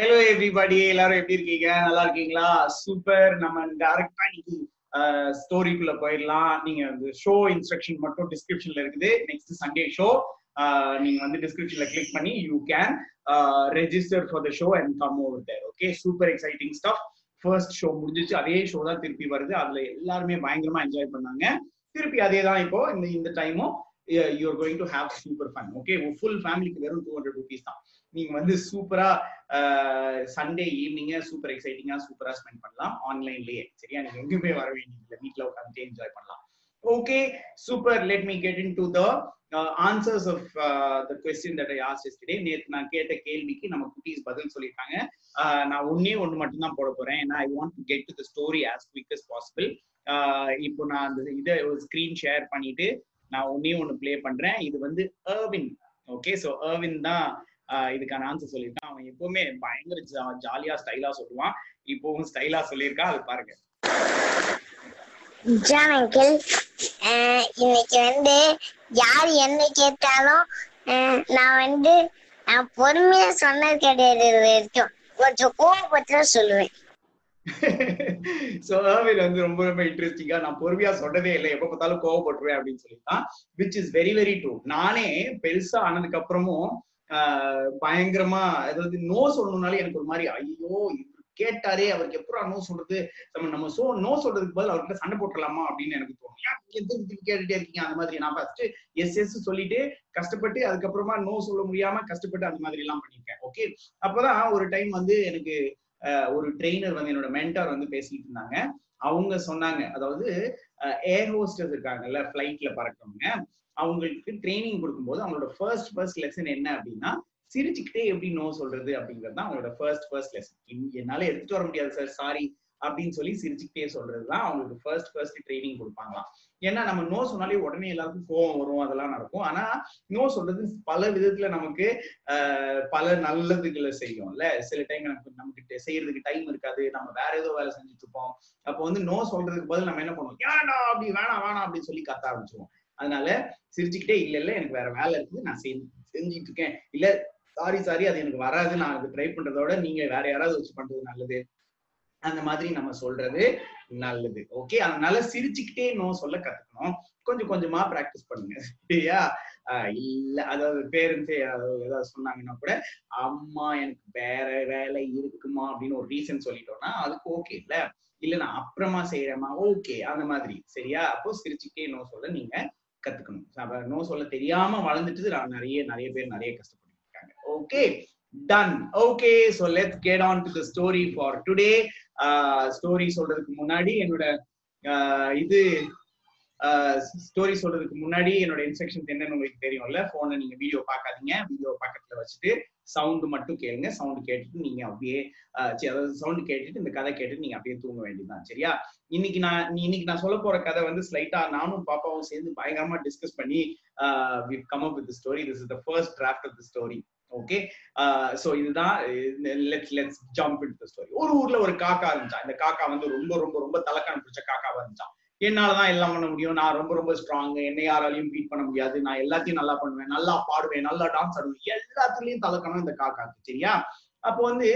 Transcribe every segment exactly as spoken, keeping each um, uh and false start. Hello everybody, எல்லாரும் எப்படி இருக்கீங்க? நல்லா இருக்கீங்களா? சூப்பர். நம்ம டைரக்டா இன்னைக்கு ஸ்டோரிக்குள்ள போயிடலாம். நீங்க வந்து ஷோ இன்ஸ்ட்ரக்ஷன் மட்டும் டிஸ்கிரிப்ஷன்ல இருக்குது. நெக்ஸ்ட் சண்டே ஷோ, நீங்க வந்து டிஸ்கிரிப்ஷன்ல கிளிக் பண்ணி you can register for the show and come over there. Okay, super exciting stuff. First show முடிஞ்சிச்சு, அதே ஷோ தான் திருப்பி வருது. அதுல எல்லாருமே பயங்கரமா என்ஜாய் பண்ணாங்க. திருப்பி அதே தான் இப்போ இந்த இந்த டைமும். You are going to have super fun. Okay, full family க்கு வெறும் two hundred rupees தான். நீங்க வந்து சூப்பரா சண்டே ஈவினிங்க சூப்பர் எக்ஸைட்டிங்கா சூப்பரா ஸ்பெண்ட் பண்ணலாம் ஆன்லைன்லயே. சரியா, நீங்க எங்கேயுமே வர வேண்டியதில்லை, வீட்ல உட்காந்து என்ஜாய் பண்ணலாம். Okay, super. Let me get into the uh, answers of uh, the question that I asked yesterday. நேத்து நான் கேட்ட கேள்விக்கு நம்ம குட்டீஸ் பதில் சொல்லிட்டாங்க. நான் ஒன்னே ஒன்னு மட்டும் தான் போட போறேன், ஏன்னா I want to get to the story as quick as possible. இப்போ நான் அந்த இதை ஸ்கிரீன் ஷேர் பண்ணிட்டு நான் ஒன்னே ஒன்று பிளே பண்றேன். இது வந்து எர்வின். ஓகே, ஸோ எர்வின் தான் இதுக்கான ஆன்சர் சொல்லியிருக்கான். அவன் எப்பவுமே பயங்கர ஜாலியா ஸ்டைலா சொல்லுவான், இப்போவும் ஸ்டைலா சொல்லியிருக்கான். அது பாருங்க. இன்னைக்கு வந்து யார் என்ன கேட்டாலும் நான் வந்து நான் பொறுமையா சொன்னது கிடையாது, வரைக்கும் கொஞ்சம் கோபப்பட்டு சொல்லுவேன். சோ எர்வின் வந்து ரொம்ப ரொம்ப இன்ட்ரெஸ்டிங்கா நான் பொறுமையா சொன்னதே இல்லை, எப்ப பார்த்தாலும் கோவப்பட்டுருவேன் அப்படின்னு சொல்லிட்டான். Which is very very true. நானே பெருசா ஆனதுக்கு அப்புறமும் ஆஹ் பயங்கரமா அதாவது நோ சொல்லணும்னாலே எனக்கு ஒரு மாதிரி ஐயோ கேட்டாரே அவருக்கு எப்பறம் நோ சொல்றது, நம்ம நம்ம சோ நோ சொல்றதுக்கு பதில் அவர்கிட்ட சண்டை போட்டுடலாமா அப்படின்னு எனக்கு தோணும். கேட்டுட்டே இருக்கீங்க அந்த மாதிரி. நான் ஃபர்ஸ்ட் எஸ் எஸ் சொல்லிட்டு கஷ்டப்பட்டு அதுக்கப்புறமா நோ சொல்ல முடியாம கஷ்டப்பட்டு அந்த மாதிரி எல்லாம் பண்ணிருக்கேன். ஓகே, அப்பதான் ஒரு டைம் வந்து எனக்கு ஒரு ட்ரெயினர் வந்து என்னோட மென்டார் வந்து பேசிட்டு இருந்தாங்க. அவங்க சொன்னாங்க, அதாவது ஏர் ஹோஸ்டர்ஸ் இருக்காங்கல்ல, ஃபிளைட்ல பறக்கிறவங்க, அவங்களுக்கு ட்ரைனிங் கொடுக்கும்போது அவங்களோட ஃபர்ஸ்ட் ஃபர்ஸ்ட் லெசன் என்ன அப்படின்னா சிரிச்சுக்கிட்டே எப்படி நோ சொல்றது அப்படிங்கிறது தான் அவங்களோட ஃபர்ஸ்ட் ஃபர்ஸ்ட் லெசன். என்னால எடுத்துட்டு வர முடியாது சார், சாரி அப்படின்னு சொல்லி சிரிச்சுக்கிட்டே சொல்றதுதான் அவங்களுக்கு ஃபர்ஸ்ட் ஃபர்ஸ்ட் ட்ரைனிங் கொடுப்பாங்களாம். ஏன்னா நம்ம நோ சொன்னாலே உடனே எல்லாருக்கும் கோவம் வரும், அதெல்லாம் நடக்கும். ஆனா நோ சொல்றது பல விதத்துல நமக்கு அஹ் பல நல்லதுகளை செய்யும்ல. சில டைம் நமக்கு நமக்கு செய்யறதுக்கு டைம் இருக்காது, நம்ம வேற ஏதோ வேலை செஞ்சுட்டு இருப்போம். அப்போ வந்து நோ சொல்றதுக்கு பதில் நம்ம என்ன பண்ணுவோம், ஏன்டா அப்படி வேணாம் வேணாம் அப்படின்னு சொல்லி கத்த ஆரம்பிச்சுவோம். அதனால சிரிச்சுக்கிட்டே இல்ல இல்ல எனக்கு வேற வேலை இருக்குது, நான் செஞ்சுட்டு இருக்கேன், இல்ல சாரி சாரி அது எனக்கு வராது, நான் அது ட்ரை பண்றதோட நீங்க வேற யாராவது வச்சு பண்றது நல்லது, அந்த மாதிரி நம்ம சொல்றது நல்லது. ஓகே, அதனால சிரிச்சுக்கிட்டே நோ சொல்ல கத்துக்கணும். கொஞ்சம் கொஞ்சமா பிராக்டிஸ் பண்ணுங்க. சரியா? இல்ல அதாவது பேரண்ட்ஸே ஏதாவது சொன்னாங்கன்னா கூட அம்மா எனக்கு வேற வேலை இருக்குமா அப்படின்னு ஒரு ரீசன் சொல்லிட்டோம்னா அதுக்கு ஓகே, இல்ல இல்ல நான் அப்புறமா செய்யறேமா, ஓகே அந்த மாதிரி. சரியா? அப்போ சிரிச்சுக்கிட்டே நோ சொல்ல நீங்க கத்துக்கணும். நோ சொல்ல தெரியாம வளர்ந்துட்டு நிறைய நிறைய பேர் நிறைய கஷ்டப்பட்டு இருக்காங்க. Okay, done. Okay, so let's get on to the story for today. Uh, story சொல்றதுக்கு முன்னாடி என்னோட இது ஸ்டோரி சொல்றதுக்கு முன்னாடி என்னோட இன்ஸ்ட்ரக்ஷன்ஸ் என்னன்னு உங்களுக்கு தெரியும்ல. போனை நீங்க வீடியோ பார்க்காதீங்க, வீடியோ பக்கத்துல வச்சுட்டு சவுண்டு மட்டும் கேளுங்க. சவுண்டு கேட்டுட்டு நீங்க அப்படியே அதாவது சவுண்டு கேட்டுட்டு இந்த கதை கேட்டுட்டு நீங்க அப்படியே தூங்க வேண்டியதுதான். சரியா? இன்னைக்கு நான் இன்னைக்கு நான் சொல்ல போற கதை வந்து ஸ்லைட்டா நானும் பாப்பாவும் சேர்ந்து பயங்கரமா டிஸ்கஸ் பண்ணி we come up with the story. This is the first draft of the story. Okay, so இதுதான். Let's let's jump into the story. ஒரு ஊர்ல ஒரு காக்கா இருந்துச்சான். இந்த காக்கா வந்து ரொம்ப ரொம்ப ரொம்ப தலக்கான் பிடிச்ச காக்காவா இருந்துச்சான். என்னாலதான் எல்லாம் பண்ண முடியும், நான் ரொம்ப ரொம்ப ஸ்ட்ராங், என்னை யாராலையும் பீட் பண்ண முடியாது, நான் எல்லாத்தையும் நல்லா பண்ணுவேன், நல்லா பாடுவேன், நல்லா டான்ஸ் ஆடுவேன், எல்லாத்துலயும் தலக்கான இந்த காக்காக்கு. சரியா? அப்போ வந்து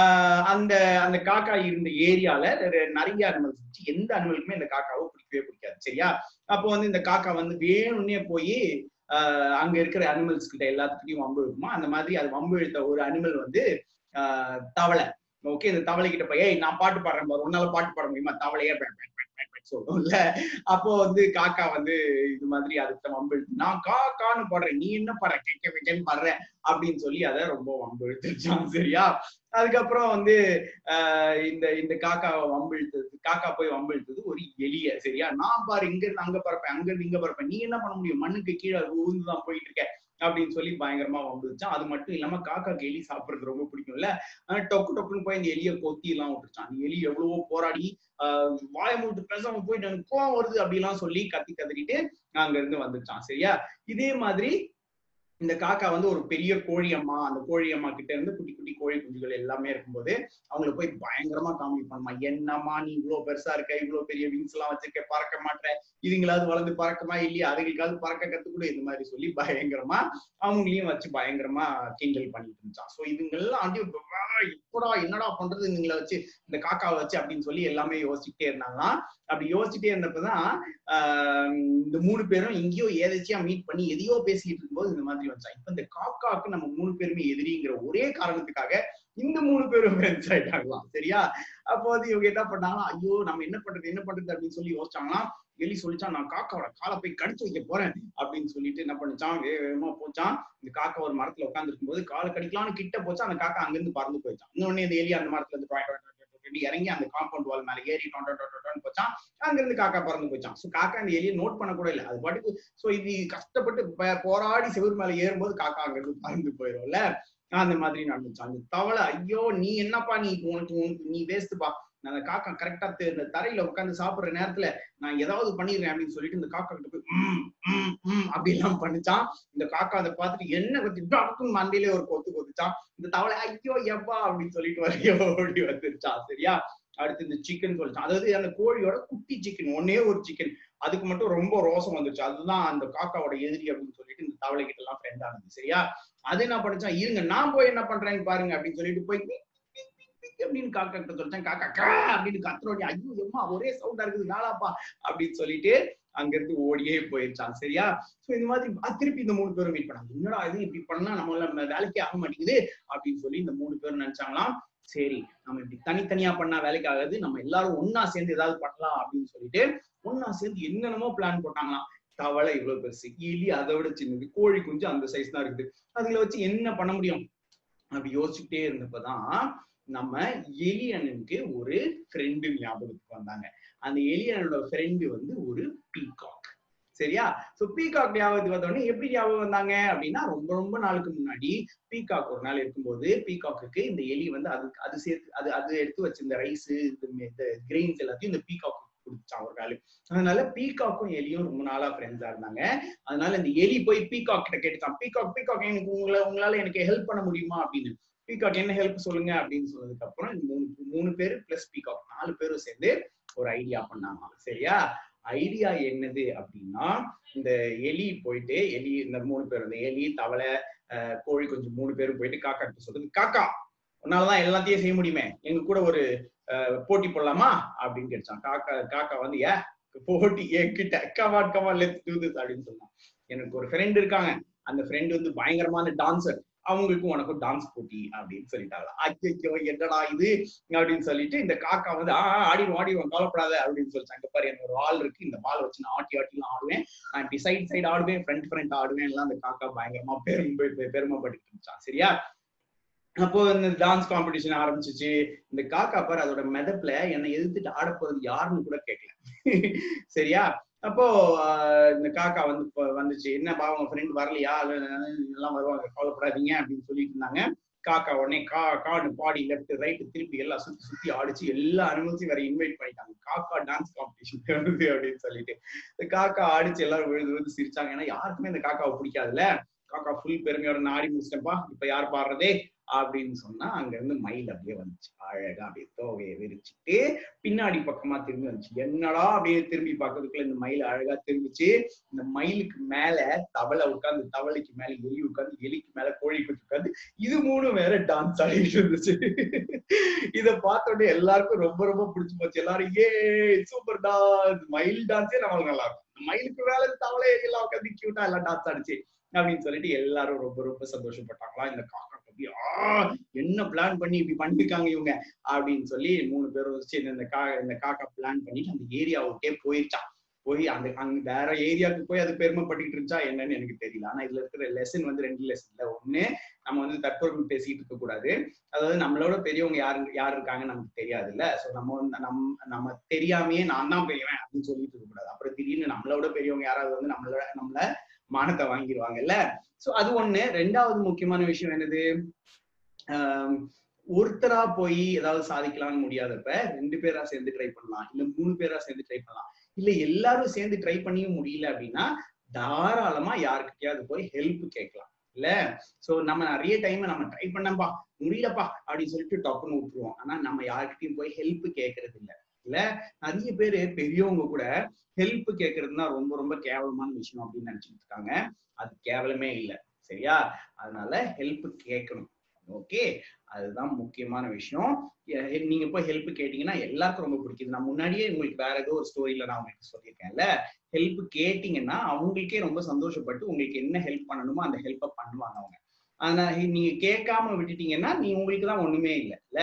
ஆஹ் அந்த அந்த காக்கா இருந்த ஏரியால நிறைய அனிமல்ஸ் இருந்துச்சு. எந்த அனிமலுக்குமே இந்த காக்காவை பிடிக்கவே பிடிக்காது. சரியா? அப்போ வந்து இந்த காக்கா வந்து வேணும்னே போய் அஹ் அங்க இருக்கிற அனிமல்ஸ் கிட்ட எல்லாத்துக்கிட்டையும் வம்பு இருக்குமா அந்த மாதிரி. அது வம்பு இழுத்த ஒரு அனிமல் வந்து ஆஹ் தவளை. ஓகே, இந்த தவளை கிட்ட போய் ஏய் நான் பாட்டு பாடுறேன் பாரு, உன்னால பாட்டு பாட முடியுமா, தவளையே சொல்லும்ல. அப்போ வந்து காக்கா வந்து இது மாதிரி அதுக்கிட்ட வம்பு இழுத்து நான் காக்கான்னு பாடுறேன், நீ என்ன பாடுற கேட்க வைக்கன்னு பாடுற அப்படின்னு சொல்லி அதை ரொம்ப வம்பு இழுத்துருச்சான். சரியா? அதுக்கப்புறம் வந்து அஹ் இந்த இந்த காக்காவை வம்பு இழுத்தது, காக்கா போய் வம்பு இழுத்தது ஒரு எலிய. சரியா? நான் பாரு இங்க இருந்து அங்க பறப்பேன், அங்க இருந்து இங்க பறப்பேன், நீ என்ன பண்ண முடியும், மண்ணுக்கு கீழே ஊர்ந்துதான் போயிட்டு இருக்க அப்படின்னு சொல்லி பயங்கரமா வம்பிடுச்சான். அது மட்டும் இல்லாம காக்காக்கு எலி சாப்பிடுறது ரொம்ப பிடிக்கும்ல. ஆனா டொக்கு டொக்குன்னு போய் இந்த எலியை கொத்தி எல்லாம் விட்டுருச்சான். அந்த எலி எவ்வளவோ போராடி ஆஹ் வாய மூட்டு பேசாம போயிட்டு எனக்கு கோவம் வருது அப்படிலாம் சொல்லி கத்தி கதறிட்டு அங்க இருந்து வந்துருச்சான். சரியா? இதே மாதிரி இந்த காக்கா வந்து ஒரு பெரிய கோழியம்மா, அந்த கோழியம்மா கிட்ட இருந்து குட்டி குட்டி கோழி குஞ்சுகள் எல்லாமே இருக்கும்போது அவங்களை போய் பயங்கரமா காமெடி பண்ணுமா, என்னம்மா நீ இவ்வளவு பெருசா இருக்க, இவ்வளவு பெரிய விங்ஸ் எல்லாம் வச்சிருக்க, பறக்க மாட்டேன், இதுங்களாவது வளர்ந்து பறக்கமா இல்லையா, அதுங்களுக்காவது பறக்க கத்துக்கூட இந்த மாதிரி சொல்லி பயங்கரமா அவங்களையும் வச்சு பயங்கரமா கிண்டல் பண்ணிட்டு இருந்தான். சோ இதுங்கெல்லாம் கூடா என்னடா பண்றது நீங்களை வச்சு, இந்த காக்காவை வச்சு அப்படின்னு சொல்லி எல்லாமே யோசிச்சுட்டே இருந்தாங்க. அப்படி யோசிச்சுட்டே இருந்தப்பதான் ஆஹ் இந்த மூணு பேரும் எங்கேயோ ஏதாச்சியா மீட் பண்ணி எதையோ பேசிக்கிட்டு இருக்கும்போது இந்த மாதிரி வந்துச்சா. இப்ப இந்த காக்காவுக்கு நம்ம மூணு பேருமே எதிரிங்கிற ஒரே காரணத்துக்காக இந்த மூணு பேரும் ஃப்ரெண்ட்ஸ் ஆயிட்டாங்களாம். சரியா? அப்போ வந்து இவங்க என்ன பண்ணாங்கன்னா, ஐயோ நம்ம என்ன பண்றது என்ன பண்றது அப்படின்னு சொல்லி யோசிச்சாங்களாம். எலி சொல்லிச்சா, நான் காக்காவோட காலை போய் கடிச்சு வைக்க போறேன் அப்படின்னு சொல்லிட்டு என்ன பண்ணிச்சான், வேக வேகமா போச்சான். இந்த காக்கா ஒரு மரத்துல உட்காந்துருக்கும் போது காலை கடிக்கலாம்னு கிட்ட போச்சா, அந்த காக்கா அங்கிருந்து பறந்து போயிச்சான். இன்னொன்னு இந்த எலி அந்த மரத்துல இருந்து இறங்கி அந்த காம்பவுண்ட் வால் மேல ஏறி டொண்டோன்னு போச்சான். அங்கிருந்து காக்கா பறந்து போச்சான். சோ காக்கா இந்த எலியை நோட் பண்ண கூட இல்லை, அது பாட்டுக்கு. சோ இது கஷ்டப்பட்டு போராடி செவுர் மேல ஏறும்போது காக்கா அங்கிருந்து பறந்து போயிடும்ல, அந்த மாதிரி நடந்துச்சான். அந்த தவளை, ஐயோ நீ என்னப்பா, நீ உனக்கு நீ வேஸ்ட்டுப்பா, நான் அந்த காக்கா கரெக்டா இந்த தரையில உட்காந்து சாப்பிடுற நேரத்துல நான் ஏதாவது பண்ணிடுறேன் அப்படின்னு சொல்லிட்டு இந்த காக்கா கிட்ட போய் உம் உம் உம் அப்படிலாம் பண்ணிச்சான். இந்த காக்கா அதை பார்த்துட்டு என்ன கொத்து மண்டையிலே ஒரு கொத்து கொத்துச்சான். இந்த தவளை ஐயோ எப்பா அப்படின்னு சொல்லிட்டு வரையோ அப்படி வந்துருச்சான். சரியா? அடுத்து இந்த சிக்கன் சொல்லிச்சான், அதாவது அந்த கோழியோட குட்டி சிக்கன், ஒன்னே ஒரு சிக்கன், அதுக்கு மட்டும் ரொம்ப ரோசம் வந்துச்சு, அதுதான் அந்த காக்காவோட எதிரி அப்படின்னு சொல்லிட்டு இந்த தவளை கிட்ட எல்லாம் ஃப்ரெண்ட் ஆனது. சரியா? அது என்ன பண்ணிச்சான், இருங்க நான் போய் என்ன பண்றேன்னு பாருங்க அப்படின்னு சொல்லிட்டு போய் அப்படின்னு காக்கா கிட்ட சொல்லிட்டேன். காக்கா கா அப்படின்னு கத்துறோடி, ஐயோ எம்மா ஒரே சவுண்டா இருக்குது நாளாப்பா அப்படின்னு சொல்லிட்டு அங்க இருந்து ஓடியே போயிருச்சான். சரியா? சோ இந்த மாதிரி திருப்பி இந்த மூணு பேரும் மீட் பண்ணாங்க. என்னடா இது இப்படி பண்ணா நம்மளால வேலைக்கே ஆக மாட்டேங்குது அப்படின்னு சொல்லி இந்த மூணு பேரும் நினைச்சாங்களாம். சரி நம்ம இப்படி தனித்தனியா பண்ணா வேலைக்கு ஆகாது, நம்ம எல்லாரும் ஒன்னா சேர்ந்து ஏதாவது பண்ணலாம் அப்படின்னு சொல்லிட்டு ஒன்னா சேர்ந்து என்னென்னமோ பிளான் போட்டாங்களாம். தவளை இவ்வளவு பெருசு, எலி அதை விட சின்னது, கோழி குஞ்சு அந்த சைஸ் தான் இருக்குது, அதுல வச்சு என்ன பண்ண முடியும் அப்படி யோசிச்சுட்டே இருந்தப்பதான் நம்ம எலியனுக்கு ஒரு ஃப்ரெண்டு ஞாபகத்துக்கு வந்தாங்க. அந்த எலியனோட ஃப்ரெண்டு வந்து ஒரு பீகாக். சரியா? சோ பீகாக் ஞாபகத்துக்கு வந்தோடனே எப்படி ஞாபகம் வந்தாங்க அப்படின்னா, ரொம்ப ரொம்ப நாளுக்கு முன்னாடி பீகாக் ஒரு நாள் இருக்கும்போது பீகாக்கு இந்த எலி வந்து அது அது சேர்த்து அது அது எடுத்து வச்சு இந்த ரைஸ் இந்த கிரெயின்ஸ் எல்லாத்தையும் இந்த பீகாக்கு குடிச்சான் ஒரு நாள். அதனால பீகாக்கும் எலியும் ரொம்ப நாளா ஃப்ரெண்ட்ஸா இருந்தாங்க. அதனால இந்த எலி போய் பீகாக் கிட்ட கேட்டுச்சான், பீகாக் பீகாக் எனக்கு உங்களை உங்களால எனக்கு ஹெல்ப் பண்ண முடியுமா அப்படின்னு. பீகாக் என்ன ஹெல்ப் சொல்லுங்க அப்படின்னு சொன்னதுக்கு அப்புறம் மூணு மூணு பேரு பிளஸ் பீகாக் நாலு பேரும் சேர்ந்து ஒரு ஐடியா பண்ணாங்க. சரியா? ஐடியா என்னது அப்படின்னா, இந்த எலி போயிட்டு எலி இந்த மூணு பேரும் இந்த எலி தவளை கோழி கொஞ்சம் மூணு பேரும் போயிட்டு காக்கா கிட்ட சொல்றது, காக்கா உன்னாலதான் எல்லாத்தையும் செய்ய முடியுமே, எங்க கூட ஒரு அஹ் போட்டி போடலாமா அப்படின்னு கேட்டான். காக்கா காக்கா வந்து ஏ போட்டி என்கிட்ட கவாட் கவா லெத்து அப்படின்னு சொன்னான். எனக்கு ஒரு ஃப்ரெண்ட் இருக்காங்க, அந்த ஃப்ரெண்ட் வந்து பயங்கரமான டான்சர், அவங்களுக்கும் உனக்கும் டான்ஸ் போட்டி அப்படின்னு சொல்லிட்டாங்களா. ஐயோ என்னடா இது அப்படின்னு சொல்லிட்டு இந்த காக்கா வந்து ஆஹ் ஆடிடுவோம் ஆடிடுவோம் கவலைப்படாத அப்படின்னு சொல்லிச்சு. அங்க பாரு எனக்கு ஒரு ஆள் இருக்கு, இந்த பால் வச்சு நான் ஆட்டி ஆட்டிலாம் ஆடுவேன், நான் இப்படி சைட் சைடு ஆடுவேன், ஃப்ரண்ட் ஃப்ரண்ட் ஆடுவேன் எல்லாம் அந்த காக்கா பயங்கரமா பெருமை பெருமைப்பட்டு இருந்துச்சான். சரியா? அப்போ இந்த டான்ஸ் காம்படிஷன் ஆரம்பிச்சிச்சு. இந்த காக்கா பாரு அதோட மிதப்புல என்னை எதிர்த்துட்டு ஆட போறது யாருன்னு கூட கேட்கல. சரியா? அப்போ இந்த காக்கா வந்து வந்துச்சு, என்னப்பா உங்க ஃப்ரெண்ட் வரலையா, எல்லாம் வருவாங்க கவலைப்படாதீங்க அப்படின்னு சொல்லிட்டு இருந்தாங்க. காக்கா உடனே கா காடு பாடி லெஃப்ட் ரைட்டு திருப்பி எல்லாம் சுத்தி சுத்தி ஆடிச்சு, எல்லா அனுமதியும் வேற இன்வைட் பண்ணிட்டாங்க. காக்கா டான்ஸ் காம்படிஷன் வருது அப்படின்னு சொல்லிட்டு இந்த காக்கா ஆடிச்சு எல்லாரும் விழுந்து விழுந்து சிரிச்சாங்க. ஏன்னா யாருக்குமே இந்த காக்காவை பிடிக்காதுல்ல. காக்கா ஃபுல் பெருமையோட நான் ஆடி முடிச்சிட்டேன்ப்பா, இப்ப யார் பாடுறதே அப்படின்னு சொன்னா அங்க இருந்து மயில் அப்படியே வந்துச்சு, அழகா அப்படியே தோகையை விரிச்சுட்டு பின்னாடி பக்கமா திரும்பி வந்துச்சு. என்னடா அப்படியே திரும்பி பார்க்கறதுக்குள்ள இந்த மயில் அழகா திரும்பிச்சு. இந்த மயிலுக்கு மேல தவளை உட்காந்து, தவளைக்கு மேல எலி உட்காந்து, எலிக்கு மேல கோழி குட்டி உட்காந்து, இது மூணும் வேற டான்ஸ் ஆடிட்டு இருந்துச்சு. இதை பார்த்தோடனே எல்லாருக்கும் ரொம்ப ரொம்ப பிடிச்சு போச்சு. எல்லாரும் ஏ சூப்பர் டான்ஸ், மயில் டான்ஸே நம்மளுக்கு நல்லா இருக்கும், மயிலுக்கு மேல தவளை எல்லாம் உட்காந்து கியூட்டா எல்லாம் டான்ஸ் ஆடிச்சு அப்படின்னு சொல்லிட்டு எல்லாரும் ரொம்ப ரொம்ப சந்தோஷப்பட்டாங்களா. இந்த காக்கா அப்படி ஆஹ் என்ன பிளான் பண்ணி இப்படி பண்ணிருக்காங்க இவங்க அப்படின்னு சொல்லி மூணு பேரும் வச்சு இந்த கா இந்த காக்கா பிளான் பண்ணிட்டு அந்த ஏரியாவுக்கே போயிருச்சான். போய் அந்த அங்க வேற ஏரியாவுக்கு போய் அது பெருமைப்பட்டுக்கிட்டு இருந்துச்சா என்னன்னு எனக்கு தெரியல. ஆனா இதுல இருக்கிற லெசன் வந்து ரெண்டு லெசன் இல்ல. ஒண்ணு, நம்ம வந்து தற்போது பேசிட்டு இருக்க கூடாது, அதாவது நம்மளோட பெரியவங்க யாரு யாரு இருக்காங்கன்னு நமக்கு தெரியாது இல்ல. சோ நம்ம நம் நம்ம தெரியாமையே நான் தான் பெரியவன் அப்படின்னு சொல்லிட்டு இருக்க கூடாது. அப்புறம் திடீர்னு நம்மளோட பெரியவங்க யாராவது வந்து நம்மளோட நம்மள மானத்தை வாங்கிடுவாங்கல்ல. சோ அது ஒண்ணு. ரெண்டாவது முக்கியமான விஷயம் என்னது, ஆஹ் ஒருத்தரா போய் ஏதாவது சாதிக்கலாம்னு முடியாதப்ப ரெண்டு பேரா சேர்ந்து ட்ரை பண்ணலாம், இல்ல மூணு பேரா சேர்ந்து ட்ரை பண்ணலாம், இல்ல எல்லாரும் சேர்ந்து ட்ரை பண்ணியும் முடியல அப்படின்னா தாராளமா யாருக்கிட்டையாவது போய் ஹெல்ப் கேட்கலாம் இல்ல. சோ நம்ம நிறைய டைம் நம்ம ட்ரை பண்ணப்பா முடியலப்பா அப்படின்னு சொல்லிட்டு டப்புன்னு விட்டுருவோம். ஆனா நம்ம யாருக்கிட்டையும் போய் ஹெல்ப் கேட்கறது இல்ல இல்ல. நிறைய பேரு பெரியவங்க கூட ஹெல்ப் கேட்கறதுன்னா ரொம்ப ரொம்ப கேவலமான விஷயம் அப்படின்னு நினைச்சிட்டு இருக்காங்க. அது கேவலமே இல்லை. சரியா? அதனால ஹெல்ப் கேட்கணும். ஓகே, அதுதான் முக்கியமான விஷயம். நீங்க போய் ஹெல்ப் கேட்டீங்கன்னா எல்லாருக்கும் ரொம்ப பிடிக்குது. நான் முன்னாடியே உங்களுக்கு வேற ஏதோ ஒரு ஸ்டோரியில நான் உங்களுக்கு சொல்லியிருக்கேன்ல, ஹெல்ப் கேட்டீங்கன்னா அவங்களுக்கே ரொம்ப சந்தோஷப்பட்டு உங்களுக்கு என்ன ஹெல்ப் பண்ணணுமோ அந்த ஹெல்ப்பை பண்ணுவாங்க அவங்க. ஆனா நீங்க கேட்காம விட்டுட்டீங்கன்னா நீ உங்களுக்கு தான் ஒண்ணுமே இல்லைல்ல.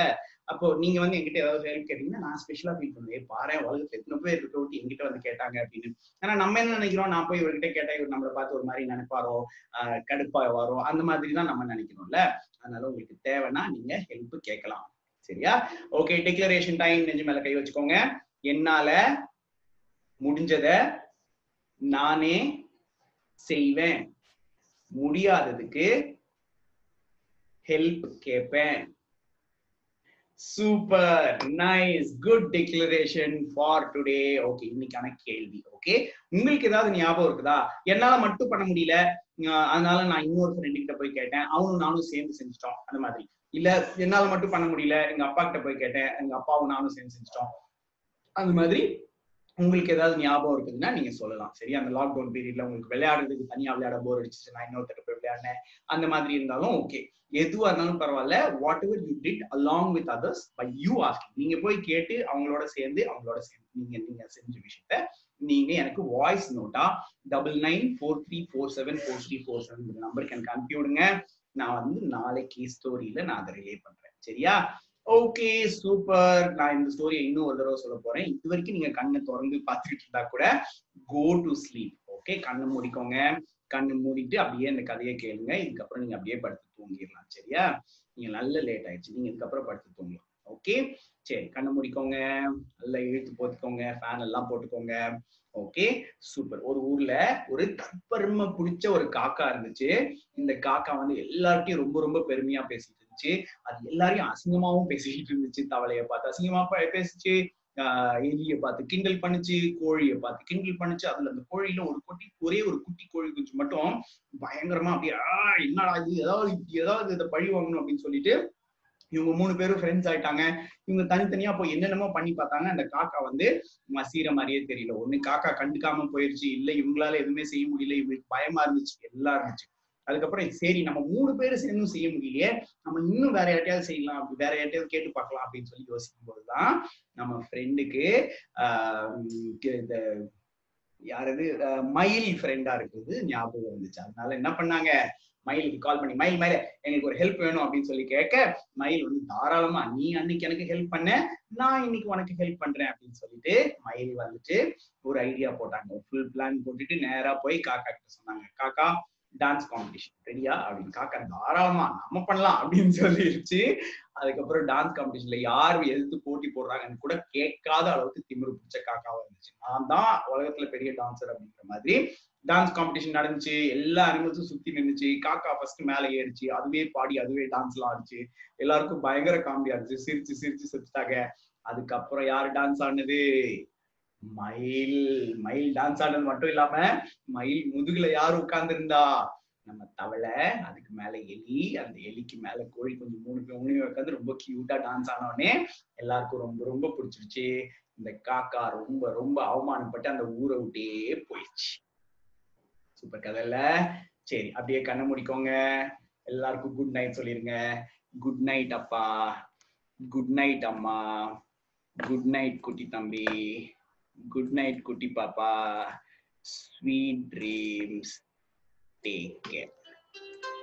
அப்போ நீங்க வந்து எங்கிட்ட ஏதாவது ஹெல்ப் கேட்டீங்கன்னா நான் ஸ்பெஷலா ஃபீல் பண்ணுவேன், பாரு உலகத்துல எத்தனை பேர் இருக்க விட்டு எங்கிட்ட வந்து கேட்டாங்க அப்படின்னு. ஆனா நம்ம என்ன நினைக்கிறோம், நான் போய் இவர்கிட்ட கேட்டா இவர் நம்மளை பார்த்து ஒரு மாதிரி நினைப்பாரோ, ஆஹ் கடுப்பா வாரோ, அந்த மாதிரி தான் நம்ம நினைக்கணும்ல. அதனால உங்களுக்கு தேவைன்னா நீங்க ஹெல்ப் கேட்கலாம், சரியா? Okay, declaration time. நெஞ்சு மேல கை வச்சுக்கோங்க. என்னால முடிஞ்சத நானே செய்வேன், முடியாததுக்கு ஹெல்ப் கேட்பேன். Super, nice, good declaration for today. Okay, இன்னைக்கான கேள்வி. ஓகே, உங்களுக்கு ஏதாவது ஞாபகம் இருக்குதா? என்னால மட்டும் பண்ண முடியல, அதனால நான் இன்னொரு ஃப்ரெண்டு கிட்ட போய் கேட்டேன், அவனும் நானும் சேர்ந்து செஞ்சிட்டோம் அந்த மாதிரி. இல்ல என்னால மட்டும் பண்ண முடியல, எங்க அப்பா கிட்ட போய் கேட்டேன், எங்க அப்பாவும் நானும் சேர்ந்து செஞ்சிட்டோம் அந்த மாதிரி. உங்களுக்கு ஏதாவது ஞாபகம் இருக்குதுன்னா நீங்க சொல்லலாம், சரி? அந்த லாக்டவுன் பீரியட்ல உங்களுக்கு விளையாடுறதுக்கு தனியா விளையாட போர் அடிச்சு, நான் இன்னொருத்தர் போய் விளையாடினேன் அந்த மாதிரி இருந்தாலும் ஓகே, எதுவா இருந்தாலும் பரவாயில்ல. Whatever you did along with others by you asking, நீங்க போய் கேட்டு அவங்களோட சேர்ந்து அவங்களோட சேர்ந்து நீங்க நீங்க செஞ்ச விஷயத்த நீங்க எனக்கு வாய்ஸ் நோட்டா double nine four three four seven four three four seven இந்த நம்பருக்கு எனக்கு அனுப்பிவிடுங்க. நான் வந்து நாளைக்கு ஸ்டோரியில நான் அதை ரிலே பண்றேன், சரியா? Okay, super. நான் இந்த ஸ்டோரியை இன்னும் ஒரு தடவை சொல்ல போறேன். இது வரைக்கும் நீங்க கண்ணை திறந்து பார்த்துக்கிட்டு இருந்தா கூட கோ டு ஸ்லீப். ஓகே, கண்ணை மூடிக்கோங்க. கண்ணு மூடிட்டு அப்படியே இந்த கதையை கேளுங்க. இதுக்கப்புறம் நீங்க அப்படியே படுத்து தூங்கிடலாம், சரியா? நீங்க நல்ல லேட் ஆயிடுச்சு, நீங்க இதுக்கப்புறம் படுத்து தூங்கலாம். ஓகே, சரி, கண்ணை மூடிக்கோங்க, நல்லா இழுத்து போட்டுக்கோங்க, ஃபேன் எல்லாம் போட்டுக்கோங்க. Okay, super. ஒரு ஊர்ல ஒரு தற்பெருமை பிடிச்ச ஒரு காக்கா இருந்துச்சு. இந்த காக்கா வந்து எல்லார்ட்டையும் ரொம்ப ரொம்ப பெருமையா பேசிட்டு இருந்துச்சு. அது எல்லாரையும் அசிங்கமாவும் பேசிக்கிட்டு இருந்துச்சு. தவளையை பார்த்து அசிங்கமா பேசிச்சு, ஆஹ் எலியை பார்த்து கிண்டல் பண்ணுச்சு, கோழியை பார்த்து கிண்டல் பண்ணுச்சு. அதுல அந்த கோழியில ஒரு குட்டி ஒரே ஒரு குட்டி கோழி குஞ்சு மட்டும் பயங்கரமா அப்படியே ஆஹ் என்னடா இது, ஏதாவது ஏதாவது இதை பழி வாங்கணும் அப்படின்னு சொல்லிட்டு இவங்க மூணு பேரும் ஃப்ரெண்ட்ஸ் ஆயிட்டாங்க. இவங்க தனித்தனியா போய் என்னென்னமோ பண்ணி பார்த்தாங்க. அந்த காக்கா வந்து மசீர மாதிரியே தெரியல. ஒண்ணு காக்கா கண்டுக்காம போயிருச்சு, இல்ல இவங்களால எதுவுமே செய்ய முடியல, இவங்களுக்கு பயமா இருந்துச்சு, எல்லாம் இருந்துச்சு. அதுக்கப்புறம் சரி, நம்ம மூணு பேரும் சேர்ந்தும் செய்ய முடியலையே, நம்ம இன்னும் வேற யார்ட்டையாவது செய்யலாம், அப்படி வேற யார்ட்டையாவது கேட்டு பார்க்கலாம் அப்படின்னு சொல்லி யோசிக்கும் போதுதான் நம்ம ஃப்ரெண்டுக்கு ஆஹ் யாரது மயில் ஃப்ரெண்டா இருக்கிறது ஞாபகம் வந்துச்சு. அதனால என்ன பண்ணாங்க, மயிலுக்கு கால் பண்ணி மயில் மயில எனக்கு ஒரு ஹெல்ப் வேணும் அப்படின்னு சொல்லி கேட்க, மயில் வந்து தாராளமா நீ அன்னைக்கு எனக்கு ஹெல்ப் பண்ண, நான் இன்னைக்கு உனக்கு ஹெல்ப் பண்றேன் அப்படின்னு சொல்லிட்டு மயில் வந்துட்டு ஒரு ஐடியா போட்டாங்க. ஃபுல் பிளான் போட்டுட்டு நேரா போய் காக்கா கிட்ட சொன்னாங்க, காக்கா டான்ஸ் காம்படிஷன் ரெடியா அப்படின்னு. காக்கா தாராளமா நம்ம பண்ணலாம் அப்படின்னு சொல்லிருச்சு. அதுக்கப்புறம் டான்ஸ் காம்படிஷன்ல யாரு எதிர்த்து போட்டி போடுறாங்கன்னு கூட கேட்காத அளவுக்கு திமிரு பிடிச்ச காக்காவா இருந்துச்சு. நான் தான் உலகத்துல பெரிய டான்சர் அப்படிங்கிற மாதிரி டான்ஸ் காம்படிஷன் நடந்துச்சு. எல்லா அனிமல்ஸும் சுத்தி நின்றுச்சு. காக்கா ஃபர்ஸ்ட் மேல ஏறிச்சு, அதுவே பாடி அதுவே டான்ஸ் எல்லாம் ஆடிச்சு. எல்லாருக்கும் பயங்கர காமெடியா இருந்துச்சு, சிரிச்சு சிரிச்சு செத்துட்டாங்க. அதுக்கப்புறம் யாரு டான்ஸ் ஆனது, மயில். மயில் டான்ஸ் ஆடுறது மட்டும் இல்லாம மயில் முதுகுல யாரு உட்கார்ந்து இருந்தா, நம்ம தவளை, அதுக்கு மேல எலி, அந்த எலிக்கு மேல கோழி, கொஞ்சம் மூணு பேர் மூணு உட்காந்து ரொம்ப கியூட்டா டான்ஸ் ஆனோடனே எல்லாருக்கும் ரொம்ப ரொம்ப பிடிச்சிருச்சு. இந்த காக்கா ரொம்ப ரொம்ப அவமானப்பட்டு அந்த ஊரை விட்டே போயிடுச்சு. சூப்பர் கதை இல்ல? சரி, அப்படியே கண்ணை மூடிக்கோங்க. எல்லாருக்கும் குட் நைட் சொல்லிருங்க. குட் நைட் அப்பா, குட் நைட் அம்மா, குட் நைட் குட்டி தம்பி, குட் நைட் குட்டி பாப்பா, ஸ்வீட் ட்ரீம்ஸ், டேக் கேர்.